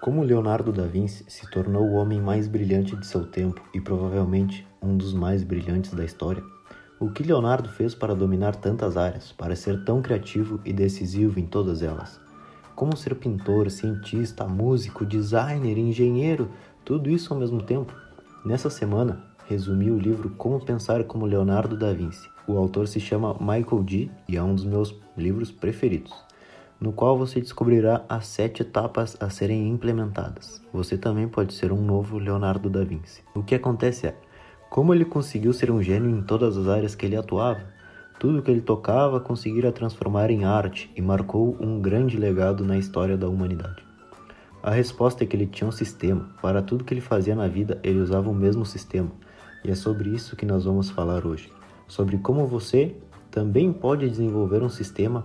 Como Leonardo da Vinci se tornou o homem mais brilhante de seu tempo e provavelmente um dos mais brilhantes da história, o que Leonardo fez para dominar tantas áreas, para ser tão criativo e decisivo em todas elas? Como ser pintor, cientista, músico, designer, engenheiro, tudo isso ao mesmo tempo? Nessa semana, resumi o livro Como Pensar como Leonardo da Vinci. O autor se chama Michael Gelb e é um dos meus livros preferidos, no qual você descobrirá as 7 etapas a serem implementadas. Você também pode ser um novo Leonardo da Vinci. O que acontece é, como ele conseguiu ser um gênio em todas as áreas que ele atuava, tudo que ele tocava conseguira transformar em arte e marcou um grande legado na história da humanidade. A resposta é que ele tinha um sistema. Para tudo que ele fazia na vida, ele usava o mesmo sistema. E é sobre isso que nós vamos falar hoje. Sobre como você também pode desenvolver um sistema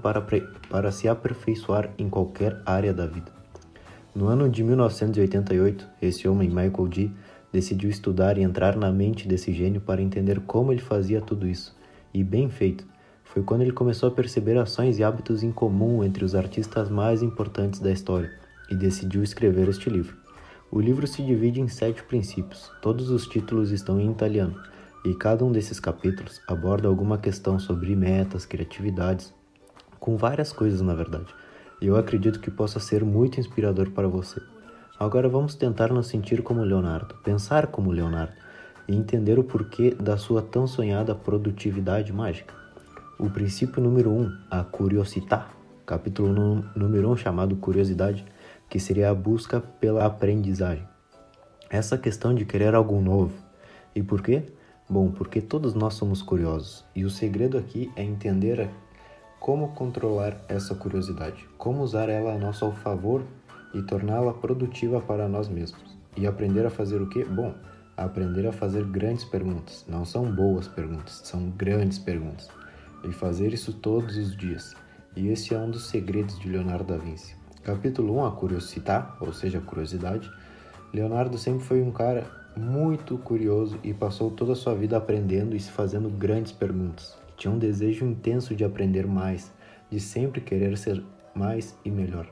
para se aperfeiçoar em qualquer área da vida. No ano de 1988, esse homem, Michael Gelb, decidiu estudar e entrar na mente desse gênio para entender como ele fazia tudo isso. E bem feito, foi quando ele começou a perceber ações e hábitos em comum entre os artistas mais importantes da história, e decidiu escrever este livro. O livro se divide em 7 princípios, todos os títulos estão em italiano, e cada um desses capítulos aborda alguma questão sobre metas, criatividades, com várias coisas na verdade. Eu acredito que possa ser muito inspirador para você. Agora vamos tentar nos sentir como Leonardo, pensar como Leonardo e entender o porquê da sua tão sonhada produtividade mágica. O princípio número 1, a curiosidade, capítulo número 1 chamado curiosidade, que seria a busca pela aprendizagem. Essa questão de querer algo novo. E por quê? Bom, porque todos nós somos curiosos, e o segredo aqui é entender como controlar essa curiosidade, como usar ela a nosso favor e torná-la produtiva para nós mesmos. E aprender a fazer o quê? Bom, aprender a fazer grandes perguntas. Não são boas perguntas, são grandes perguntas. E fazer isso todos os dias. E esse é um dos segredos de Leonardo da Vinci. Capítulo 1, a curiosidade, ou seja, a curiosidade. Leonardo sempre foi um cara muito curioso e passou toda a sua vida aprendendo e se fazendo grandes perguntas. Tinha um desejo intenso de aprender mais, de sempre querer ser mais e melhor.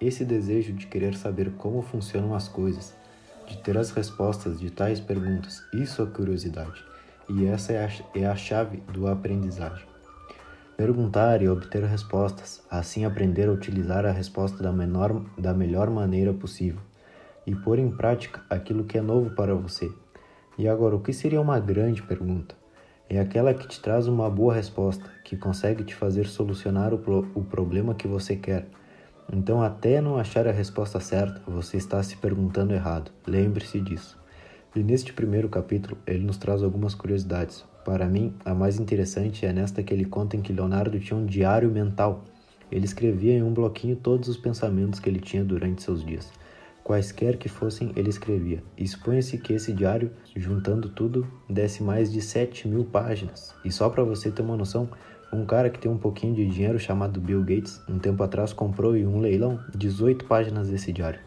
Esse desejo de querer saber como funcionam as coisas, de ter as respostas de tais perguntas, isso é curiosidade. E essa é a chave do aprendizagem. Perguntar e obter respostas, assim aprender a utilizar a resposta da melhor maneira possível. E pôr em prática aquilo que é novo para você. E agora, o que seria uma grande pergunta? É aquela que te traz uma boa resposta, que consegue te fazer solucionar o problema que você quer. Então, até não achar a resposta certa, você está se perguntando errado. Lembre-se disso. E neste primeiro capítulo, ele nos traz algumas curiosidades. Para mim, a mais interessante é nesta que ele conta em que Leonardo tinha um diário mental. Ele escrevia em um bloquinho todos os pensamentos que ele tinha durante seus dias. Quaisquer que fossem, ele escrevia. Expõe-se que esse diário, juntando tudo, desse mais de 7.000 páginas. E só para você ter uma noção, um cara que tem um pouquinho de dinheiro chamado Bill Gates, um tempo atrás comprou em um leilão 18 páginas desse diário.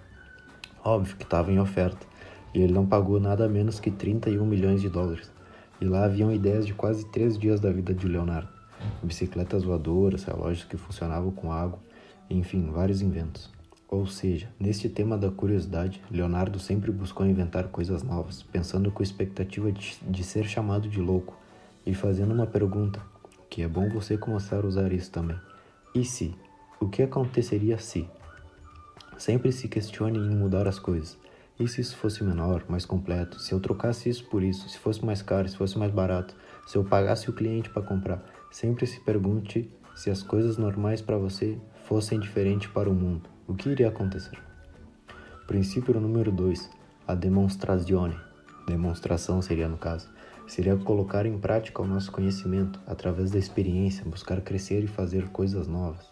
Óbvio que estava em oferta, e ele não pagou nada menos que $31 milhões. E lá haviam ideias de quase 3 dias da vida de Leonardo. Bicicletas voadoras, relógios que funcionavam com água, enfim, vários inventos. Ou seja, neste tema da curiosidade, Leonardo sempre buscou inventar coisas novas, pensando com a expectativa de ser chamado de louco, e fazendo uma pergunta, que é bom você começar a usar isso também. E se? O que aconteceria se? Sempre se questione em mudar as coisas. E se isso fosse menor, mais completo? Se eu trocasse isso por isso? Se fosse mais caro? Se fosse mais barato? Se eu pagasse o cliente para comprar? Sempre se pergunte se as coisas normais para você fossem diferentes para o mundo. O que iria acontecer? Princípio número 2, a demonstrazione. Demonstração seria no caso. Seria colocar em prática o nosso conhecimento através da experiência, buscar crescer e fazer coisas novas.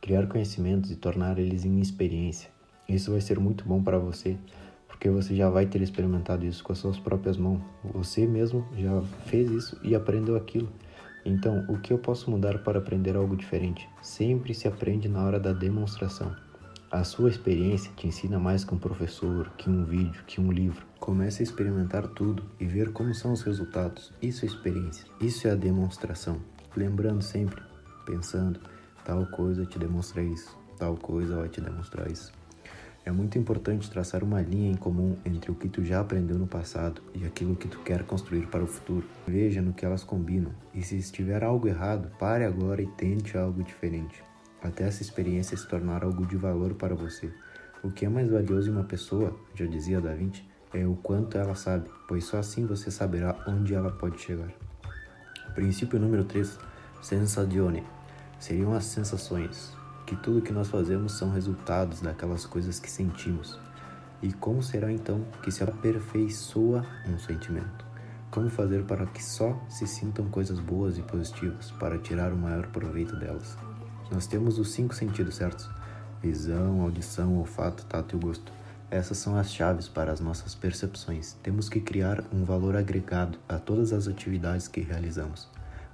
Criar conhecimentos e tornar eles em experiência. Isso vai ser muito bom para você, porque você já vai ter experimentado isso com as suas próprias mãos. Você mesmo já fez isso e aprendeu aquilo. Então, o que eu posso mudar para aprender algo diferente? Sempre se aprende na hora da demonstração. A sua experiência te ensina mais que um professor, que um vídeo, que um livro. Comece a experimentar tudo e ver como são os resultados. Isso é experiência, isso é a demonstração. Lembrando sempre, pensando, tal coisa te demonstra isso, tal coisa vai te demonstrar isso. É muito importante traçar uma linha em comum entre o que tu já aprendeu no passado e aquilo que tu quer construir para o futuro. Veja no que elas combinam e, se estiver algo errado, pare agora e tente algo diferente, até essa experiência se tornar algo de valor para você. O que é mais valioso em uma pessoa, já dizia Da Vinci, é o quanto ela sabe, pois só assim você saberá onde ela pode chegar. Princípio número 3, sensazione, seriam as sensações. Que tudo que nós fazemos são resultados daquelas coisas que sentimos. E como será então que se aperfeiçoa um sentimento? Como fazer para que só se sintam coisas boas e positivas, para tirar o maior proveito delas? Nós temos os 5 sentidos, certos? Visão, audição, olfato, tato e gosto. Essas são as chaves para as nossas percepções. Temos que criar um valor agregado a todas as atividades que realizamos,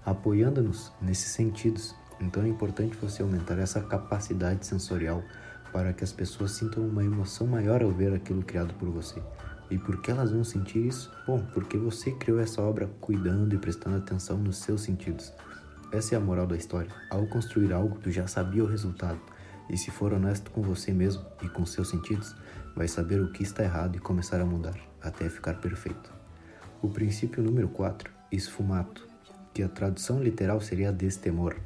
apoiando-nos nesses sentidos. Então é importante você aumentar essa capacidade sensorial para que as pessoas sintam uma emoção maior ao ver aquilo criado por você. E por que elas vão sentir isso? Bom, porque você criou essa obra cuidando e prestando atenção nos seus sentidos. Essa é a moral da história. Ao construir algo, tu já sabia o resultado. E se for honesto com você mesmo e com seus sentidos, vai saber o que está errado e começar a mudar, até ficar perfeito. O princípio número 4, esfumato, que a tradução literal seria destemor.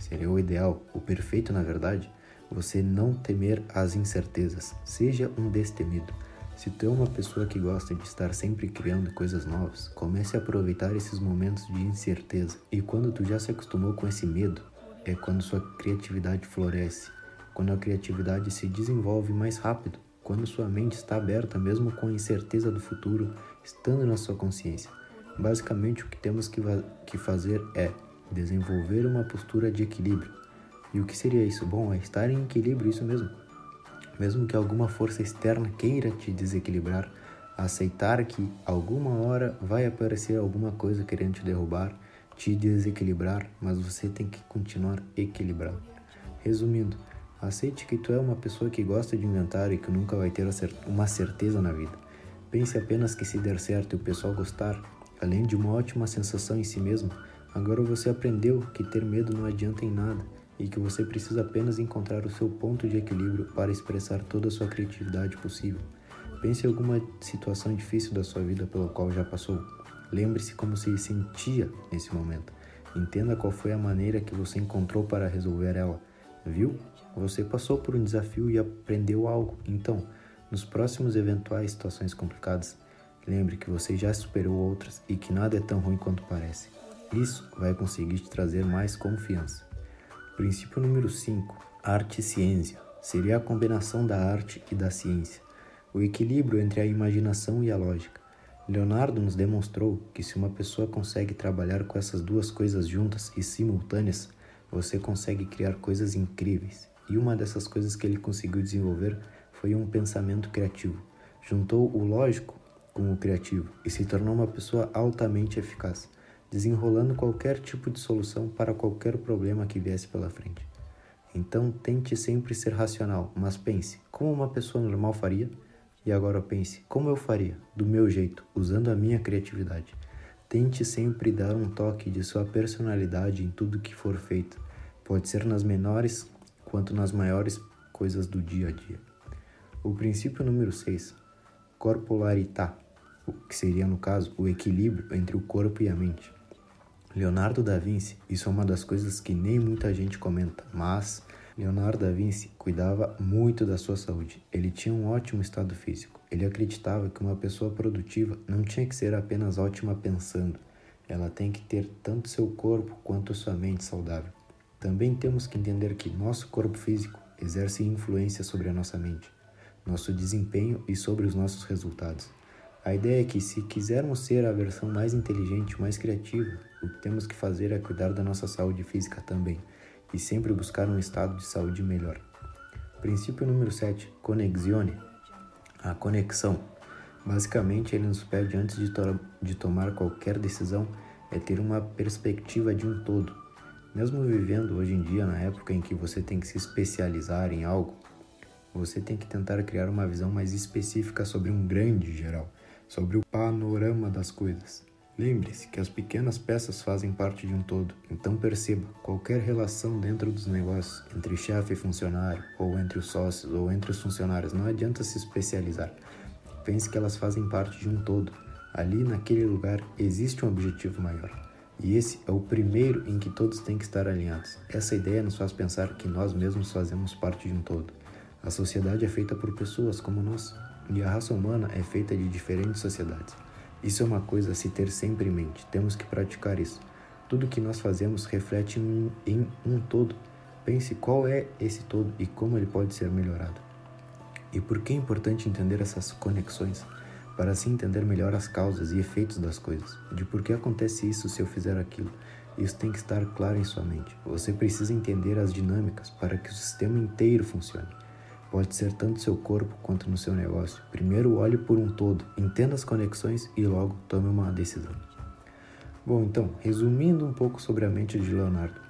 Seria o ideal, o perfeito na verdade, você não temer as incertezas. Seja um destemido. Se tu é uma pessoa que gosta de estar sempre criando coisas novas, comece a aproveitar esses momentos de incerteza. E quando tu já se acostumou com esse medo, é quando sua criatividade floresce, quando a criatividade se desenvolve mais rápido, quando sua mente está aberta mesmo com a incerteza do futuro estando na sua consciência. Basicamente o que temos que fazer é desenvolver uma postura de equilíbrio. E o que seria isso? Bom, é estar em equilíbrio, isso mesmo. Mesmo que alguma força externa queira te desequilibrar, aceitar que alguma hora vai aparecer alguma coisa querendo te derrubar, te desequilibrar, mas você tem que continuar equilibrado. Resumindo, aceite que tu é uma pessoa que gosta de inventar e que nunca vai ter uma certeza na vida. Pense apenas que, se der certo e o pessoal gostar, além de uma ótima sensação em si mesmo, agora você aprendeu que ter medo não adianta em nada e que você precisa apenas encontrar o seu ponto de equilíbrio para expressar toda a sua criatividade possível. Pense em alguma situação difícil da sua vida pela qual já passou. Lembre-se como se sentia nesse momento. Entenda qual foi a maneira que você encontrou para resolver ela. Viu? Você passou por um desafio e aprendeu algo. Então, nos próximos eventuais situações complicadas, lembre que você já superou outras e que nada é tão ruim quanto parece. Isso vai conseguir te trazer mais confiança. Princípio número 5, arte e ciência. Seria a combinação da arte e da ciência, o equilíbrio entre a imaginação e a lógica. Leonardo nos demonstrou que, se uma pessoa consegue trabalhar com essas duas coisas juntas e simultâneas, você consegue criar coisas incríveis. E uma dessas coisas que ele conseguiu desenvolver foi um pensamento criativo. Juntou o lógico com o criativo e se tornou uma pessoa altamente eficaz, desenrolando qualquer tipo de solução para qualquer problema que viesse pela frente. Então tente sempre ser racional, mas pense como uma pessoa normal faria, e agora pense como eu faria, do meu jeito, usando a minha criatividade. Tente sempre dar um toque de sua personalidade em tudo que for feito, pode ser nas menores quanto nas maiores coisas do dia a dia. O princípio número 6, corporalidade, que seria no caso o equilíbrio entre o corpo e a mente. Leonardo da Vinci, isso é uma das coisas que nem muita gente comenta, mas Leonardo da Vinci cuidava muito da sua saúde. Ele tinha um ótimo estado físico. Ele acreditava que uma pessoa produtiva não tinha que ser apenas ótima pensando. Ela tem que ter tanto seu corpo quanto sua mente saudável. Também temos que entender que nosso corpo físico exerce influência sobre a nossa mente, nosso desempenho e sobre os nossos resultados. A ideia é que, se quisermos ser a versão mais inteligente, mais criativa, o que temos que fazer é cuidar da nossa saúde física também e sempre buscar um estado de saúde melhor. Princípio número 7, conexione, a conexão. Basicamente, ele nos pede, antes de tomar qualquer decisão, é ter uma perspectiva de um todo. Mesmo vivendo hoje em dia, na época em que você tem que se especializar em algo, você tem que tentar criar uma visão mais específica sobre um grande geral, sobre o panorama das coisas. Lembre-se que as pequenas peças fazem parte de um todo, então perceba, qualquer relação dentro dos negócios, entre chefe e funcionário, ou entre os sócios, ou entre os funcionários, não adianta se especializar. Pense que elas fazem parte de um todo. Ali, naquele lugar, existe um objetivo maior. E esse é o primeiro em que todos têm que estar alinhados. Essa ideia nos faz pensar que nós mesmos fazemos parte de um todo. A sociedade é feita por pessoas como nós, e a raça humana é feita de diferentes sociedades. Isso é uma coisa a se ter sempre em mente, temos que praticar isso. Tudo que nós fazemos reflete em um todo. Pense qual é esse todo e como ele pode ser melhorado. E por que é importante entender essas conexões? Para assim entender melhor as causas e efeitos das coisas, de por que acontece isso se eu fizer aquilo. Isso tem que estar claro em sua mente. Você precisa entender as dinâmicas para que o sistema inteiro funcione. Pode ser tanto seu corpo quanto no seu negócio. Primeiro olhe por um todo, entenda as conexões e logo tome uma decisão. Bom, então, resumindo um pouco sobre a mente de Leonardo.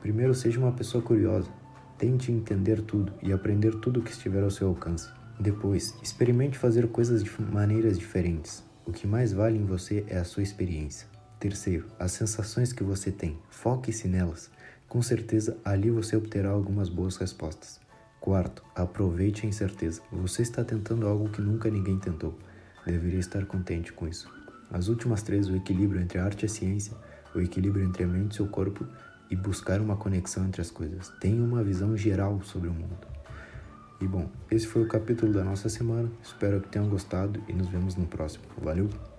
Primeiro, seja uma pessoa curiosa. Tente entender tudo e aprender tudo o que estiver ao seu alcance. Depois, experimente fazer coisas de maneiras diferentes. O que mais vale em você é a sua experiência. Terceiro, as sensações que você tem. Foque-se nelas. Com certeza, ali você obterá algumas boas respostas. Quarto, aproveite a incerteza. Você está tentando algo que nunca ninguém tentou. Deveria estar contente com isso. As últimas três, o equilíbrio entre a arte e a ciência, o equilíbrio entre a mente e seu corpo e buscar uma conexão entre as coisas. Tenha uma visão geral sobre o mundo. E bom, esse foi o capítulo da nossa semana. Espero que tenham gostado e nos vemos no próximo. Valeu!